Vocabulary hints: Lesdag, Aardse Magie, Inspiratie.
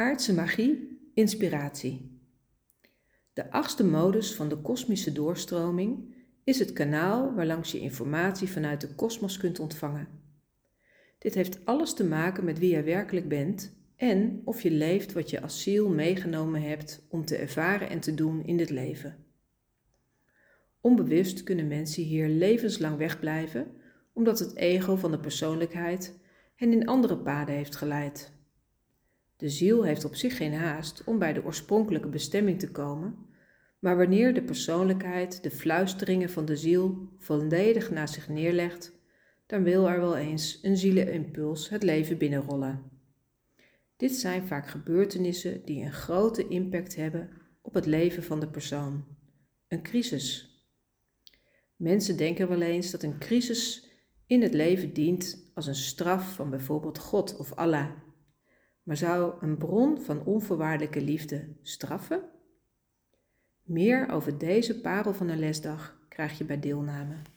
Aardse magie, inspiratie. De achtste modus van de kosmische doorstroming is het kanaal waarlangs je informatie vanuit de kosmos kunt ontvangen. Dit heeft alles te maken met wie je werkelijk bent en of je leeft wat je als ziel meegenomen hebt om te ervaren en te doen in dit leven. Onbewust kunnen mensen hier levenslang wegblijven omdat het ego van de persoonlijkheid hen in andere paden heeft geleid. De ziel heeft op zich geen haast om bij de oorspronkelijke bestemming te komen, maar wanneer de persoonlijkheid de fluisteringen van de ziel volledig naast zich neerlegt, dan wil er wel eens een zielenimpuls het leven binnenrollen. Dit zijn vaak gebeurtenissen die een grote impact hebben op het leven van de persoon. Een crisis. Mensen denken wel eens dat een crisis in het leven dient als een straf van bijvoorbeeld God of Allah. Maar zou een bron van onvoorwaardelijke liefde straffen? Meer over deze parel van een lesdag krijg je bij deelname.